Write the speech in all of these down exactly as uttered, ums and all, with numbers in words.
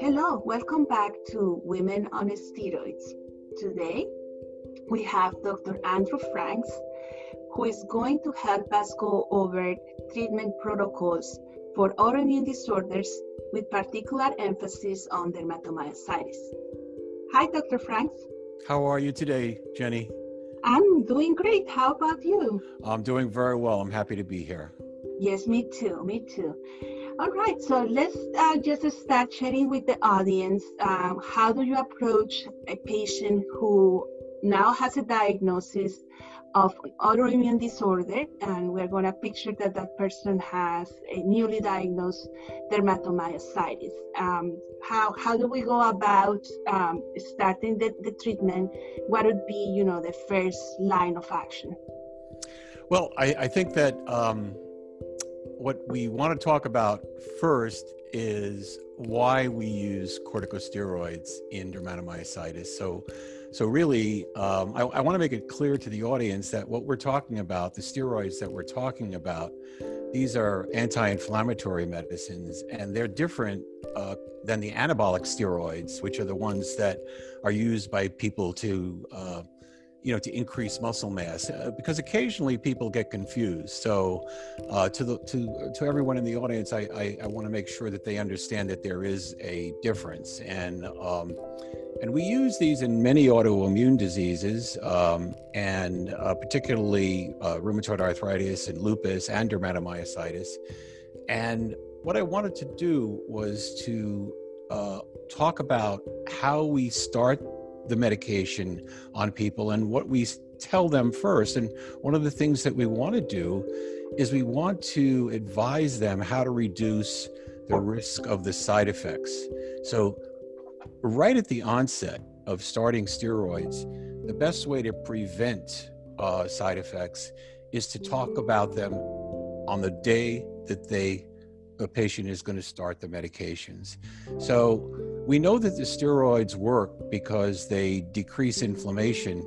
Hello, welcome back to Women on Steroids. Today we have Doctor Andrew Franks, who is going to help us go over treatment protocols for autoimmune disorders with particular emphasis on dermatomyositis. Hi, Doctor Franks. How are you today, Jenny? I'm doing great. How about you? I'm doing very well. I'm happy to be here. Yes, me too, me too. All right, so let's uh, just start sharing with the audience, um, how do you approach a patient who now has a diagnosis of autoimmune disorder, and we're going to picture that that person has a newly diagnosed dermatomyositis. Um, how how do we go about um, starting the, the treatment? What would be, you know, the first line of action? Well, I, I think that... Um... What we want to talk about first is why we use corticosteroids in dermatomyositis. So, so really, um, I, I want to make it clear to the audience that what we're talking about, the steroids that we're talking about, these are anti-inflammatory medicines, and they're different uh, than the anabolic steroids, which are the ones that are used by people to, uh, you know, to increase muscle mass, uh, because occasionally people get confused. So uh, to the to to everyone in the audience, I I, I want to make sure that they understand that there is a difference, and um, and we use these in many autoimmune diseases, um, and uh, particularly uh, rheumatoid arthritis and lupus and dermatomyositis. And what I wanted to do was to uh, talk about how we start the medication on people and what we tell them first. And one of the things that we want to do is we want to advise them how to reduce the risk of the side effects. So right at the onset of starting steroids, the best way to prevent uh, side effects is to talk about them on the day that they, the patient is going to start the medications. So we know that the steroids work because they decrease inflammation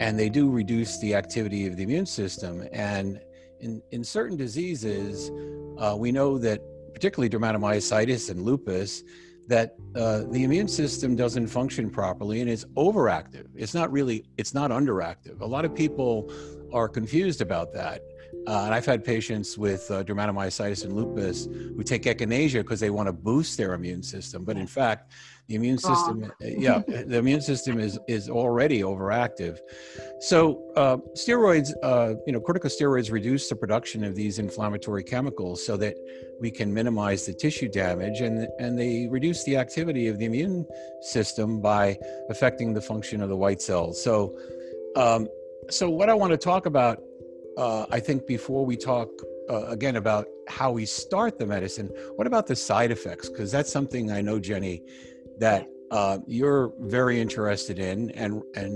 and they do reduce the activity of the immune system. And in, in certain diseases, uh, we know that, particularly dermatomyositis and lupus, that uh, the immune system doesn't function properly and it's overactive. It's not really, it's not underactive. A lot of people are confused about that. Uh, and I've had patients with uh, dermatomyositis and lupus who take echinacea because they want to boost their immune system. But in fact, the immune system, yeah, the immune system is is already overactive. So uh, steroids, uh, you know, corticosteroids reduce the production of these inflammatory chemicals so that we can minimize the tissue damage, and and they reduce the activity of the immune system by affecting the function of the white cells. So, um, so what I want to talk about, Uh, I think before we talk uh, again about how we start the medicine, what about the side effects? Because that's something I know, Jenny, that uh, you're very interested in, and and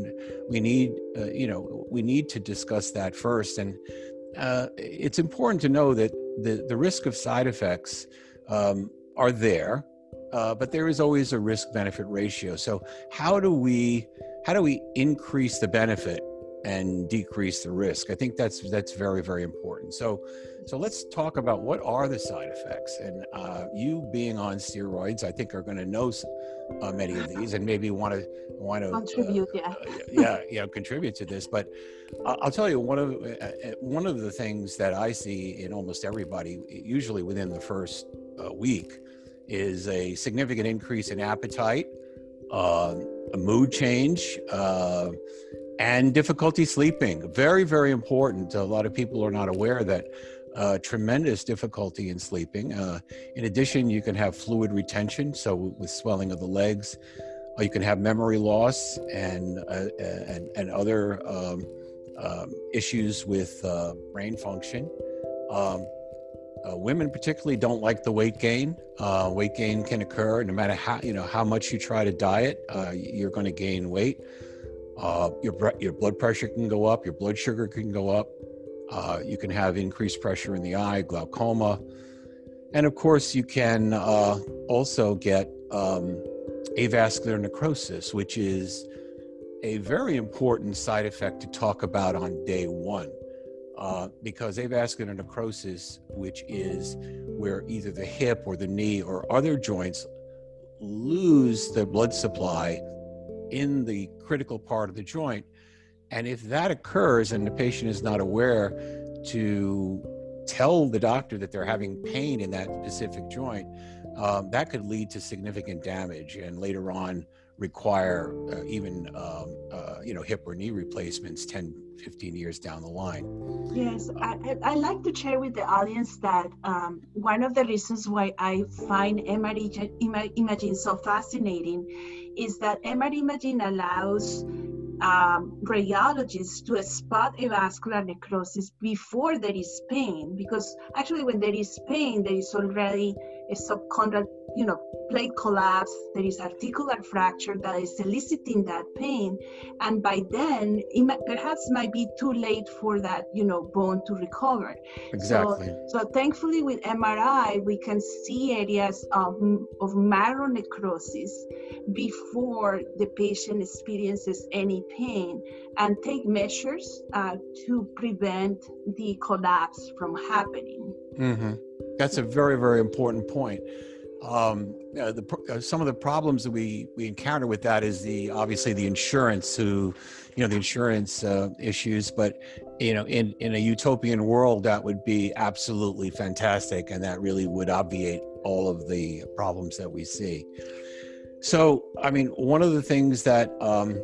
we need uh, you know we need to discuss that first. And uh, it's important to know that the the risk of side effects um, are there, uh, but there is always a risk-benefit ratio. So how do we how do we increase the benefit and decrease the risk? I think that's that's very, very important. So, so let's talk about what are the side effects. And uh, you being on steroids, I think, are going to know uh, many of these, and maybe want to want to contribute, uh, yeah, uh, yeah, yeah, contribute to this. But uh, I'll tell you, one of uh, one of the things that I see in almost everybody, usually within the first uh, week, is a significant increase in appetite, uh, a mood change. Uh, And difficulty sleeping, very, very important. A lot of people are not aware that uh, tremendous difficulty in sleeping. Uh, in addition, you can have fluid retention, so with swelling of the legs, uh, you can have memory loss and uh, and, and other um, um, issues with uh, brain function. Um, uh, women particularly don't like the weight gain. Uh, weight gain can occur no matter how you know how much you try to diet. Uh, you're going to gain weight. Uh, your, your blood pressure can go up, your blood sugar can go up, uh, you can have increased pressure in the eye, glaucoma, and of course you can uh, also get um, avascular necrosis, which is a very important side effect to talk about on day one. uh, because avascular necrosis, which is where either the hip or the knee or other joints lose the blood supply in the critical part of the joint. And if that occurs and the patient is not aware to tell the doctor that they're having pain in that specific joint, um, that could lead to significant damage and later on require uh, even, um, uh, you know, hip or knee replacements ten, fifteen years down the line. Yes, I, I like to share with the audience that um, one of the reasons why I find M R I imaging so fascinating is that M R I imaging allows um, radiologists to spot avascular necrosis before there is pain, because actually when there is pain, there is already a subchondral, you know, plate collapse, there is articular fracture that is eliciting that pain. And by then, it might, perhaps might be too late for that, you know, bone to recover. Exactly. So, so thankfully with M R I, we can see areas of, of marrow necrosis before the patient experiences any pain and take measures uh, to prevent the collapse from happening. Mm-hmm. That's a very, very important point. Um, uh, the, uh, some of the problems that we, we encounter with that is the, obviously the insurance who, you know, the insurance uh, issues, but, you know, in, in a utopian world, that would be absolutely fantastic. And that really would obviate all of the problems that we see. So, I mean, one of the things that um,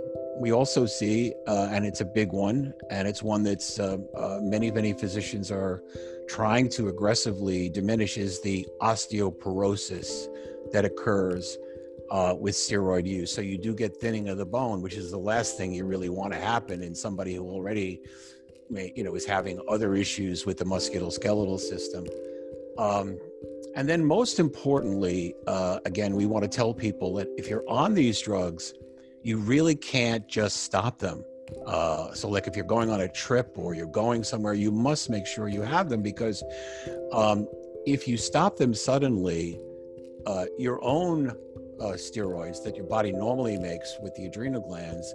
we also see, uh, and it's a big one, and it's one that's uh, uh, many, many physicians are trying to aggressively diminish, is the osteoporosis that occurs uh, with steroid use. So you do get thinning of the bone, which is the last thing you really want to happen in somebody who already, may, you know, is having other issues with the musculoskeletal system. Um, and then most importantly, uh, again, we want to tell people that if you're on these drugs, you really can't just stop them. Uh, so like if you're going on a trip or you're going somewhere, you must make sure you have them, because um, if you stop them suddenly, uh, your own uh, steroids that your body normally makes with the adrenal glands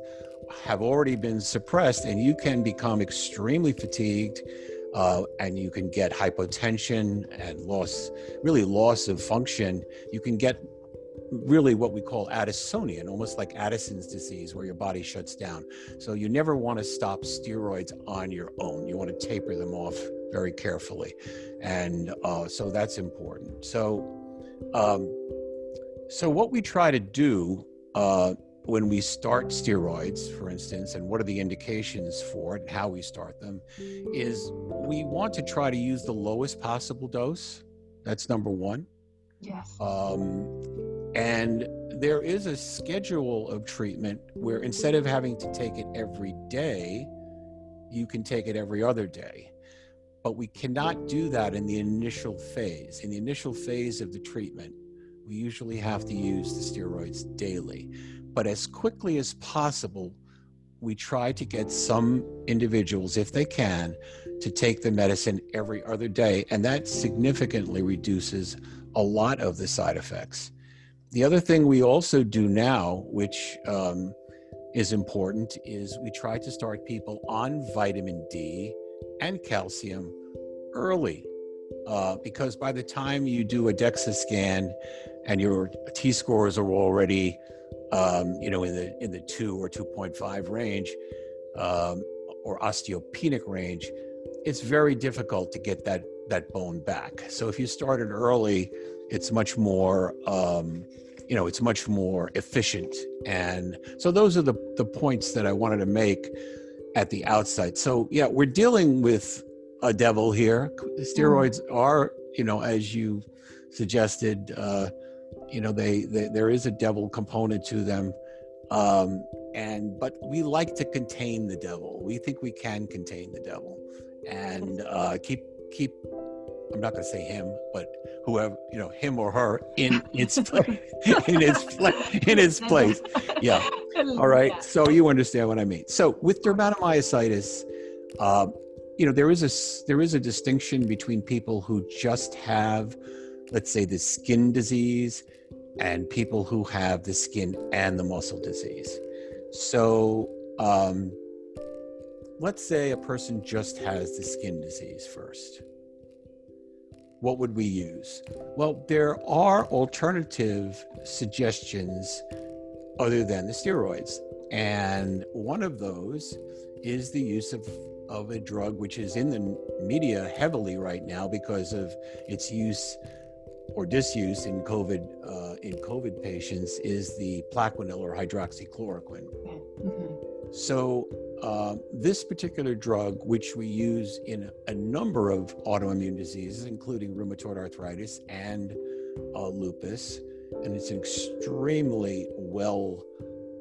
have already been suppressed, and you can become extremely fatigued uh, and you can get hypotension and loss, really loss of function. You can get really what we call Addisonian, almost like Addison's disease, where your body shuts down. So you never want to stop steroids on your own. You want to taper them off very carefully. And uh, so that's important. So, um, so what we try to do uh, when we start steroids, for instance, and what are the indications for it and how we start them, is we want to try to use the lowest possible dose. That's number one. Yes. Um, And there is a schedule of treatment where instead of having to take it every day, you can take it every other day. But we cannot do that in the initial phase. In the initial phase of the treatment, we usually have to use the steroids daily. But as quickly as possible, we try to get some individuals, if they can, to take the medicine every other day. And that significantly reduces a lot of the side effects. The other thing we also do now, which um, is important, is we try to start people on vitamin D and calcium early, uh, because by the time you do a DEXA scan and your T scores are already, um, you know, in the in the two or two point five range um, or osteopenic range, it's very difficult to get that that bone back. So if you started early, it's much more, um, you know, it's much more efficient. And so those are the, the points that I wanted to make at the outset. So yeah, we're dealing with a devil here. Steroids are, you know, as you suggested, uh, you know, they, they there is a devil component to them. Um, and, but we like to contain the devil. We think we can contain the devil and uh, keep, keep, I'm not going to say him, but whoever, you know, him or her in its place, in its place, in its place. Yeah. All right. Yeah. So you understand what I mean. So with dermatomyositis, uh, you know, there is a, there is a distinction between people who just have, let's say, the skin disease and people who have the skin and the muscle disease. So, um, let's say a person just has the skin disease first. What would we use? Well, there are alternative suggestions other than the steroids. And one of those is the use of, of a drug which is in the media heavily right now because of its use or disuse in COVID uh, in COVID patients, is the Plaquenil or hydroxychloroquine. Mm-hmm. So uh, this particular drug, which we use in a number of autoimmune diseases, including rheumatoid arthritis and uh, lupus, and it's an extremely well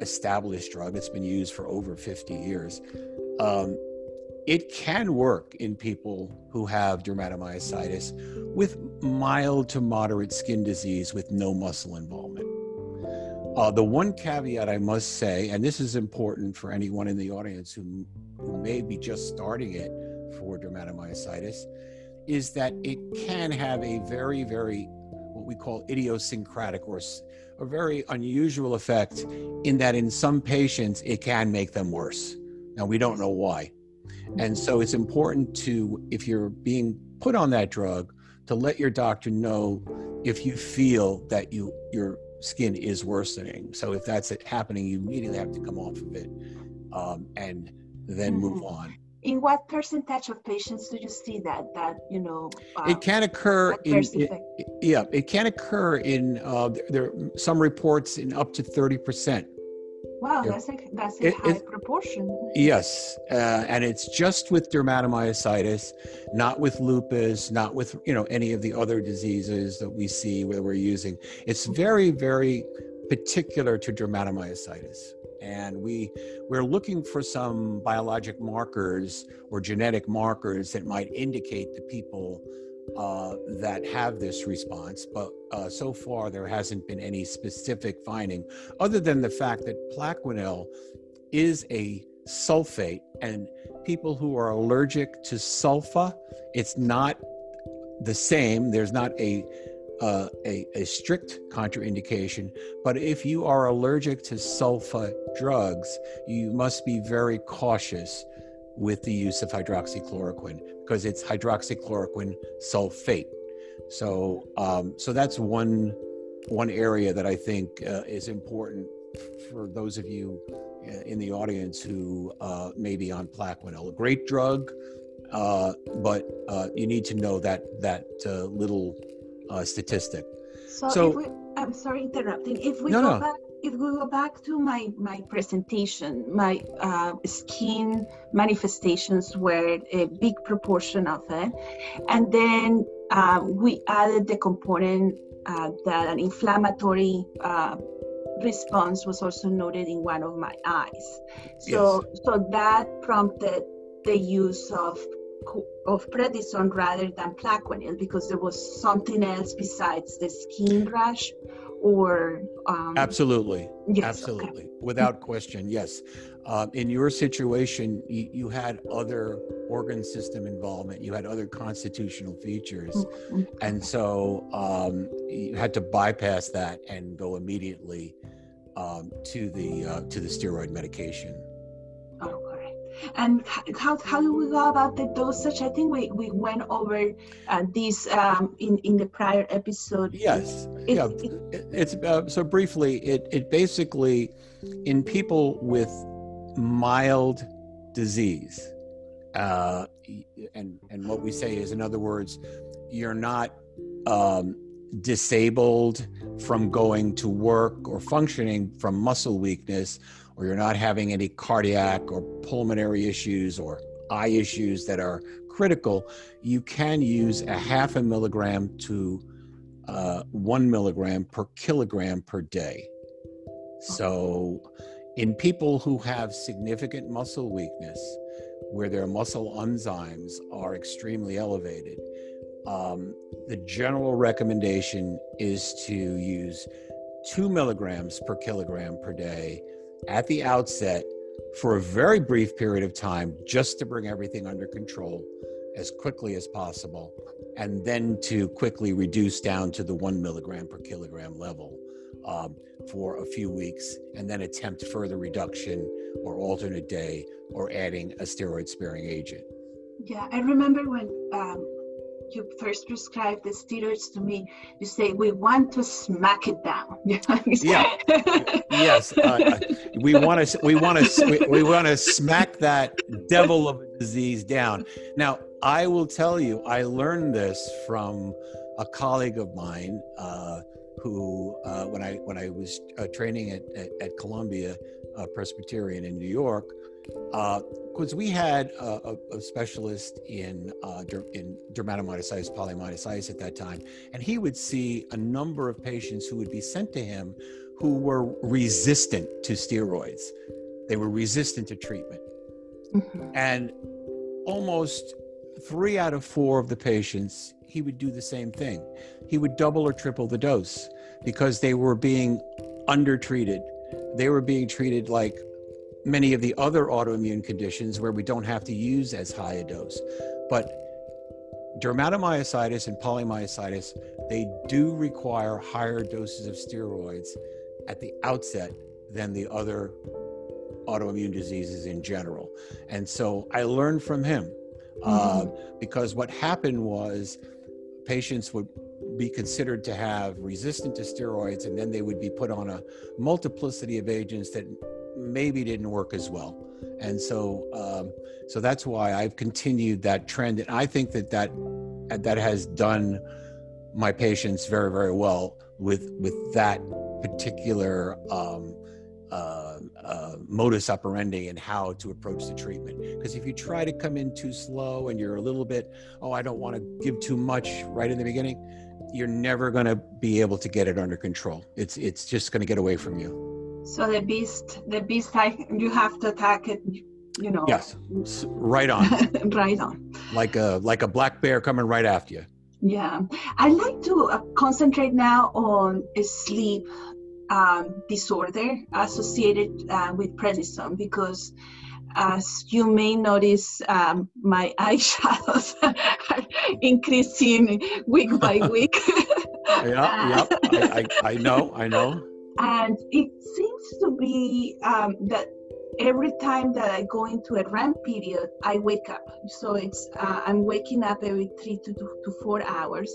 established drug. It's been used for over fifty years. Um, it can work in people who have dermatomyositis with mild to moderate skin disease with no muscle involvement. Uh, the one caveat I must say, and this is important for anyone in the audience who, who may be just starting it for dermatomyositis, is that it can have a very, very, what we call idiosyncratic or a very unusual effect in that in some patients, it can make them worse. Now, we don't know why. And so it's important to, if you're being put on that drug, to let your doctor know if you feel that you your skin is worsening. So if that's happening, you immediately have to come off of it um, and then mm-hmm. move on. In what percentage of patients do you see that, that you know? Uh, it can occur in, it, yeah, it can occur in, uh, there, there are some reports in up to thirty percent. Wow, yeah. that's a, that's a it, high it, proportion. Yes, uh, and it's just with dermatomyositis, not with lupus, not with, you know, any of the other diseases that we see where we're using. It's very, very particular to dermatomyositis. And we, we're looking for some biologic markers or genetic markers that might indicate the people uh, that have this response. But uh, so far, there hasn't been any specific finding other than the fact that Plaquenil is a sulfate, and people who are allergic to sulfa, it's not the same. There's not a Uh, a, a strict contraindication, but if you are allergic to sulfa drugs, you must be very cautious with the use of hydroxychloroquine because it's hydroxychloroquine sulfate. So, um, so that's one one area that I think uh, is important for those of you in the audience who uh, may be on Plaquenil. A great drug, uh, but uh, you need to know that that uh, little. Uh, statistic. So, so if we, I'm sorry, interrupting. If we no, go no. back, if we go back to my my presentation, my uh, skin manifestations were a big proportion of it, and then uh, we added the component uh, that an inflammatory uh, response was also noted in one of my eyes. So, yes. so that prompted the use of. of prednisone rather than Plaquenil because there was something else besides the skin rash or... Um, absolutely, yes, absolutely, okay. Without question, yes. Uh, in your situation, you, you had other organ system involvement, you had other constitutional features, mm-hmm. and so um, you had to bypass that and go immediately um, to the uh, to the steroid medication. Oh. And how how do we go about the dosage? I think we, we went over uh, this um, in in the prior episode. Yes, it, yeah. It, it, it's uh, so briefly. It it basically in people with mild disease, uh, and and what we say is, in other words, you're not um, disabled from going to work or functioning from muscle weakness, or you're not having any cardiac or pulmonary issues or eye issues that are critical, you can use a half a milligram to uh, one milligram per kilogram per day. So in people who have significant muscle weakness, where their muscle enzymes are extremely elevated, um, the general recommendation is to use two milligrams per kilogram per day at the outset for a very brief period of time, just to bring everything under control as quickly as possible, and then to quickly reduce down to the one milligram per kilogram level um, for a few weeks, and then attempt further reduction or alternate day or adding a steroid-sparing agent. Yeah, I remember when um, you first prescribed the steroids to me, you say, we want to smack it down. Yeah, yes. Uh, we want to we want to we, we want to smack that devil of a disease down. Now, I will tell you, I learned this from a colleague of mine uh, who, uh, when I when I was uh, training at, at, at Columbia uh, Presbyterian in New York, because uh, we had a, a specialist in uh, der- in dermatomyositis, polymyositis at that time, and he would see a number of patients who would be sent to him who were resistant to steroids. They were resistant to treatment. Mm-hmm. And almost three out of four of the patients, he would do the same thing. He would double or triple the dose because they were being undertreated. They were being treated like many of the other autoimmune conditions where we don't have to use as high a dose. But dermatomyositis and polymyositis, they do require higher doses of steroids at the outset than the other autoimmune diseases in general. And so I learned from him. Mm-hmm. Uh, because what happened was patients would be considered to have resistant to steroids, and then they would be put on a multiplicity of agents that maybe didn't work as well. And so um, so that's why I've continued that trend. And I think that that, that has done my patients very, very well with, with that particular um, Uh, uh, modus operandi and how to approach the treatment. Because if you try to come in too slow and you're a little bit, oh, I don't want to give too much right in the beginning, you're never going to be able to get it under control. It's it's just going to get away from you. So the beast, the beast, I, you have to attack it, you know. Yes, right on. Right on. Like a like a black bear coming right after you. Yeah, I'd like to uh, concentrate now on uh, sleep Um, disorder associated uh, with prednisone, because as you may notice, um, my eyeshadows are increasing week by week. yeah, yeah, I, I, I know, I know. And it seems to be um, that every time that I go into a R E M period, I wake up. So it's uh, I'm waking up every three to, to four hours.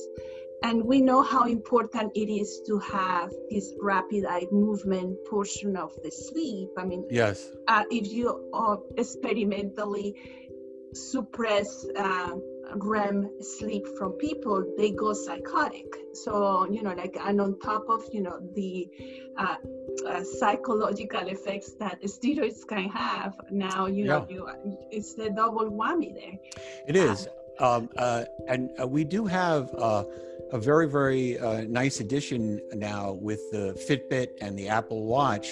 And we know how important it is to have this rapid eye movement portion of the sleep. I mean, yes. uh, if you uh, experimentally suppress uh, R E M sleep from people, they go psychotic. So, you know, like, and on top of, you know, the uh, uh, psychological effects that steroids can have, now, you yeah. know, you, it's the double whammy there. It is. Um, um, uh, and uh, we do have... Uh, A very, very uh, nice addition now with the Fitbit and the Apple Watch,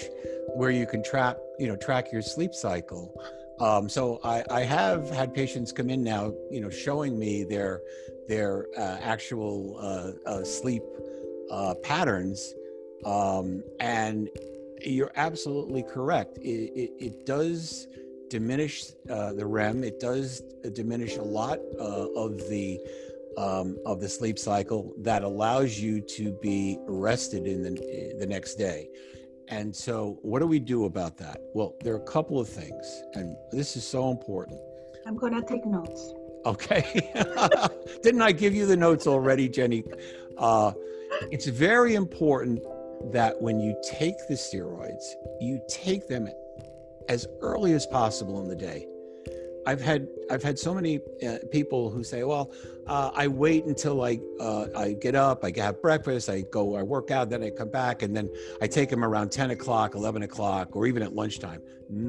where you can track, you know, track your sleep cycle. Um, so I, I have had patients come in now, you know, showing me their their uh, actual uh, uh, sleep uh, patterns, um, and you're absolutely correct. It, it, it does diminish uh, the R E M. It does diminish a lot uh, of the. Um, of the sleep cycle that allows you to be rested in the, the next day. And so what do we do about that? Well, there are a couple of things, and this is so important. I'm going to take notes. Okay. Didn't I give you the notes already, Jenny? Uh, it's very important that when you take the steroids, you take them as early as possible in the day. I've had I've had so many uh, people who say, well, uh, I wait until I uh, I get up, I have breakfast, I go, I work out, then I come back, and then I take them around ten o'clock, eleven o'clock, or even at lunchtime.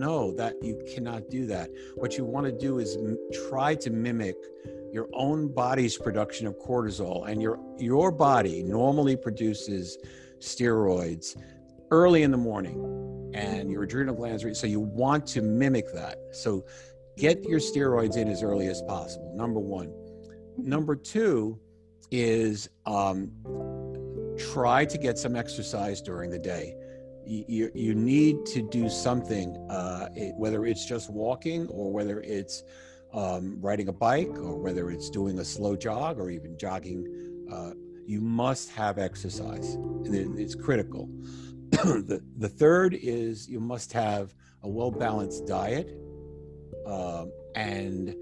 No, that you cannot do that. What you want to do is m- try to mimic your own body's production of cortisol, and your your body normally produces steroids early in the morning, and your adrenal glands. Re- so you want to mimic that. So get your steroids in as early as possible, number one. Number two is um, try to get some exercise during the day. You, you need to do something, uh, it, whether it's just walking or whether it's um, riding a bike or whether it's doing a slow jog or even jogging. Uh, you must have exercise. It's critical. the, the third is you must have a well-balanced diet. Uh, and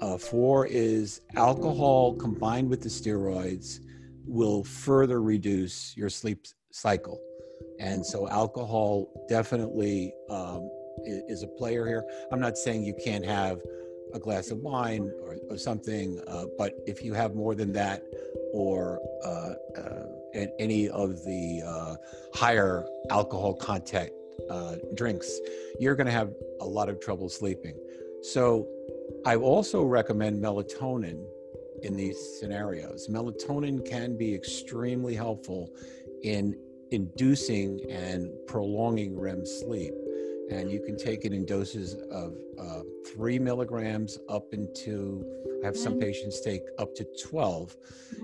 uh, four is alcohol combined with the steroids will further reduce your sleep cycle. And so alcohol definitely um, is a player here. I'm not saying you can't have a glass of wine or, or something, uh, but if you have more than that or uh, uh, any of the uh, higher alcohol content uh, drinks, you're going to have a lot of trouble sleeping. So I also recommend melatonin in these scenarios. Melatonin can be extremely helpful in inducing and prolonging REM sleep. And you can take it in doses of uh, three milligrams up into, I have some patients take up to twelve.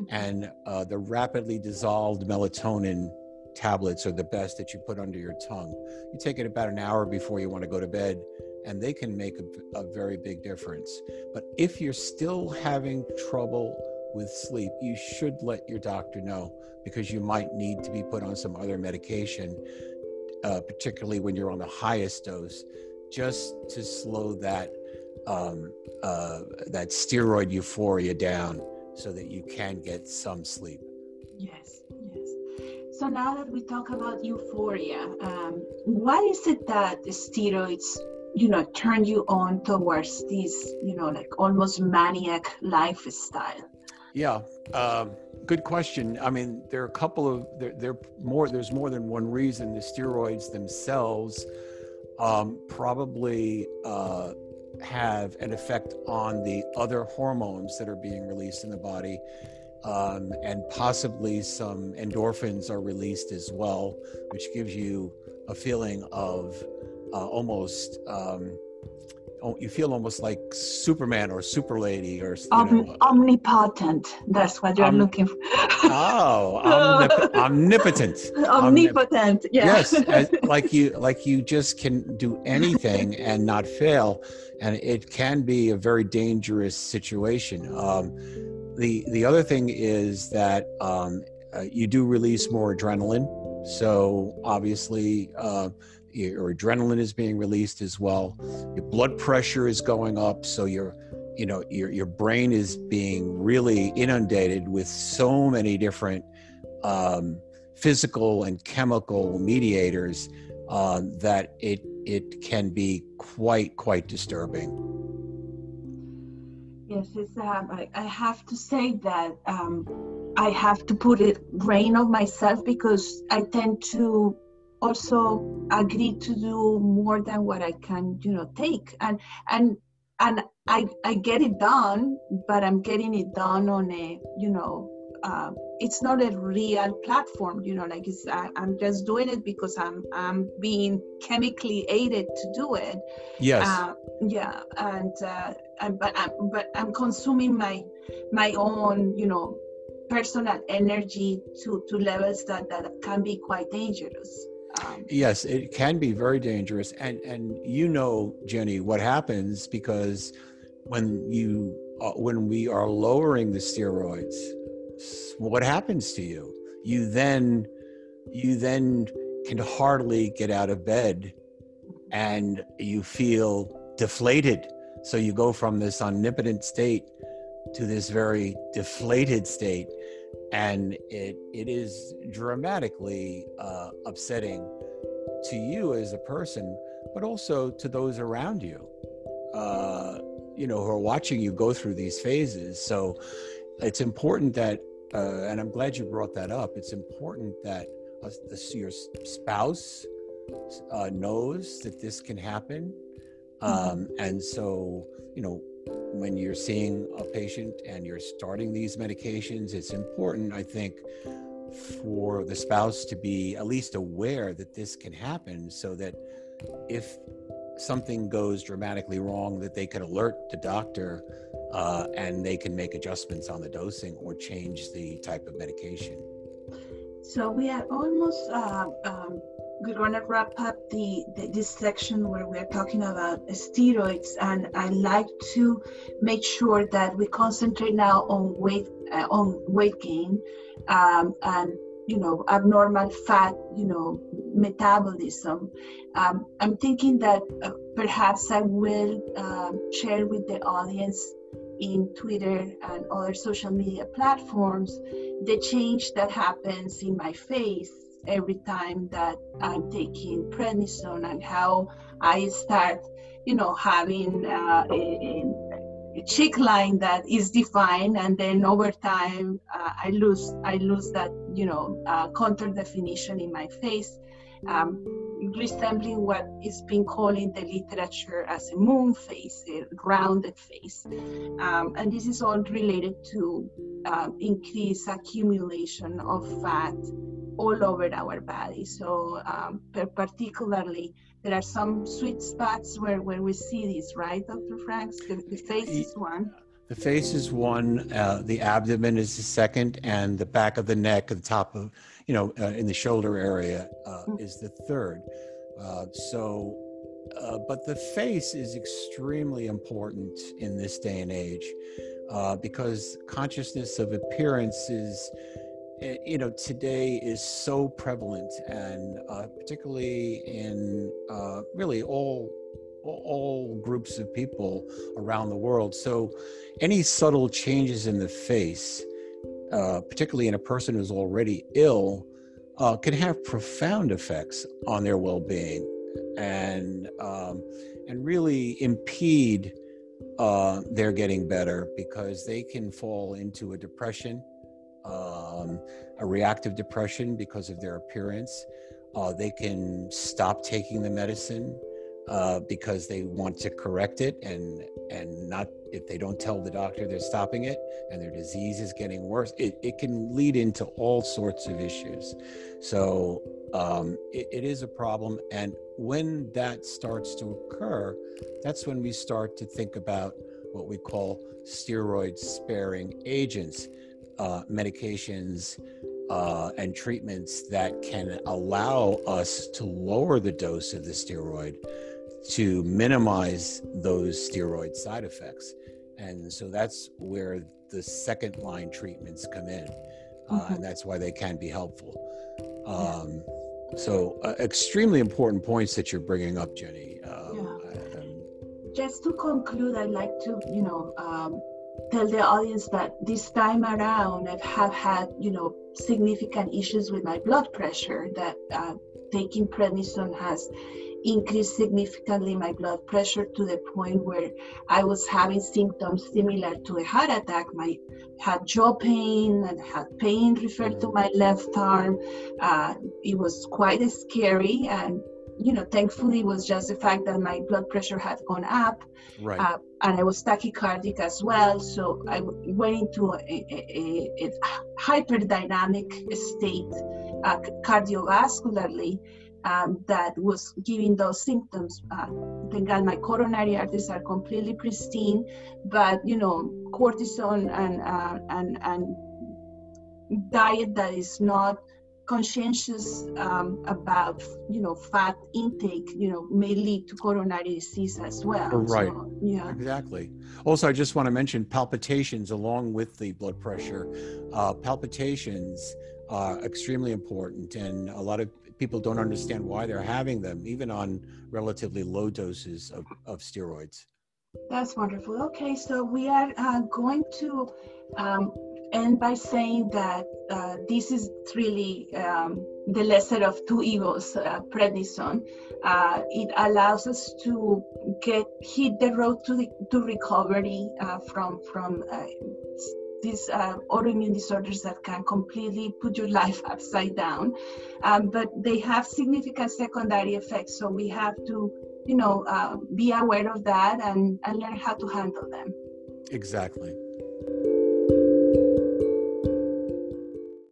And uh, the rapidly dissolved melatonin tablets are the best that you put under your tongue. You take it about an hour before you want to go to bed, and they can make a, a very big difference. But if you're still having trouble with sleep, you should let your doctor know, because you might need to be put on some other medication, uh, particularly when you're on the highest dose, just to slow that um, uh, that steroid euphoria down so that you can get some sleep. Yes, yes. So now that we talk about euphoria, um, what is it that the steroids, you know, turn you on towards this, you know, like almost maniac lifestyle? Yeah, um, good question. I mean, there are a couple of, there, there more, there's more than one reason. The steroids themselves um, probably uh, have an effect on the other hormones that are being released in the body. Um, and possibly some endorphins are released as well, which gives you a feeling of uh, almost, um, you feel almost like Superman or Super Lady or you Om- know, omnipotent. That's what you're um, looking for. Oh, omnip- omnipotent. Omnipotent. Omnip- yeah. Yes, as, like you, like you just can do anything and not fail, and it can be a very dangerous situation. Um, The the other thing is that um, uh, you do release more adrenaline. So obviously uh, your adrenaline is being released as well. Your blood pressure is going up. So your, you know, your, your brain is being really inundated with so many different um, physical and chemical mediators uh, that it, it can be quite, quite disturbing. Yes, it's, um, I, I have to say that um, I have to put a rein on myself, because I tend to also agree to do more than what I can, you know, take. And and and I I get it done, but I'm getting it done on a, you know, uh, it's not a real platform, you know, like it's, I, I'm just doing it because I'm I'm being chemically aided to do it. Yes. Uh, yeah, and. Uh, I'm, but, I'm, but I'm consuming my my own, you know, personal energy to, to levels that, that can be quite dangerous. Um, yes, it can be very dangerous. And, and you know, Jenny, what happens, because when, you, uh, when we are lowering the steroids, what happens to you? You then, you then can hardly get out of bed, and you feel deflated. So you go from this omnipotent state to this very deflated state, and it it is dramatically uh, upsetting to you as a person, but also to those around you, uh, you know, who are watching you go through these phases. So it's important that, uh, and I'm glad you brought that up, it's important that uh, the, your spouse uh, knows that this can happen. Um, and so, you know, when you're seeing a patient and you're starting these medications, it's important, I think, for the spouse to be at least aware that this can happen, so that if something goes dramatically wrong, that they can alert the doctor uh, and they can make adjustments on the dosing or change the type of medication. So we are almost... Uh, um... We're going to wrap up the, the this section where we're talking about steroids, and I like to make sure that we concentrate now on weight uh, on weight gain um, and you know abnormal fat you know metabolism. Um, I'm thinking that uh, perhaps I will uh, share with the audience in Twitter and other social media platforms the change that happens in my face every time that I'm taking prednisone, and how I start, you know, having uh, a, a cheek line that is defined, and then over time uh, I lose I lose that, you know, uh, contour definition in my face, um, resembling what is being called in the literature as a moon face, a rounded face, um, and this is all related to uh, increased accumulation of fat all over our body. So um, particularly, there are some sweet spots where, where we see this, right, Doctor Franks? The, the face is one. The face is one, uh, the abdomen is the second, and the back of the neck, the top of, you know, uh, in the shoulder area uh, is the third. Uh, so, uh, but the face is extremely important in this day and age uh, because consciousness of appearance is, you know, today is so prevalent, and uh, particularly in uh, really all all groups of people around the world. So any subtle changes in the face, uh, particularly in a person who's already ill, uh, can have profound effects on their well-being, and um, and really impede uh, their getting better, because they can fall into a depression, Um, a reactive depression because of their appearance. Uh, they can stop taking the medicine uh, because they want to correct it, and and not, if they don't tell the doctor they're stopping it, and their disease is getting worse. It, it can lead into all sorts of issues. So um, it, it is a problem. And when that starts to occur, that's when we start to think about what we call steroid-sparing agents. Uh, medications uh, and treatments that can allow us to lower the dose of the steroid to minimize those steroid side effects. And so that's where the second line treatments come in. Uh, mm-hmm. And that's why they can be helpful. Um, yeah. So uh, extremely important points that you're bringing up, Jenny. Um, yeah. um, Just to conclude, I'd like to, you know, um, tell the audience that this time around I have had, you know, significant issues with my blood pressure, that uh, taking prednisone has increased significantly my blood pressure to the point where I was having symptoms similar to a heart attack. I had jaw pain and had pain referred to my left arm. Uh, it was quite scary, and you know, thankfully it was just the fact that my blood pressure had gone up, right. uh, and I was tachycardic as well. So I w- went into a, a, a, a hyperdynamic state uh, cardiovascularly um, that was giving those symptoms. Uh, thank God my coronary arteries are completely pristine, but you know, cortisone and uh, and and diet that is not conscientious um, about, you know, fat intake, you know, may lead to coronary disease as well. Right. So, yeah. Exactly. Also, I just want to mention palpitations along with the blood pressure. Uh, palpitations are extremely important, and a lot of people don't understand why they're having them, even on relatively low doses of, of steroids. That's wonderful. Okay, so we are uh, going to um, end by saying that uh, this is really um, the lesser of two evils, uh, prednisone. Uh, it allows us to get hit the road to the, to recovery uh, from from uh, these uh, autoimmune disorders that can completely put your life upside down. Um, but they have significant secondary effects, so we have to, you know, uh, be aware of that and, and learn how to handle them. Exactly.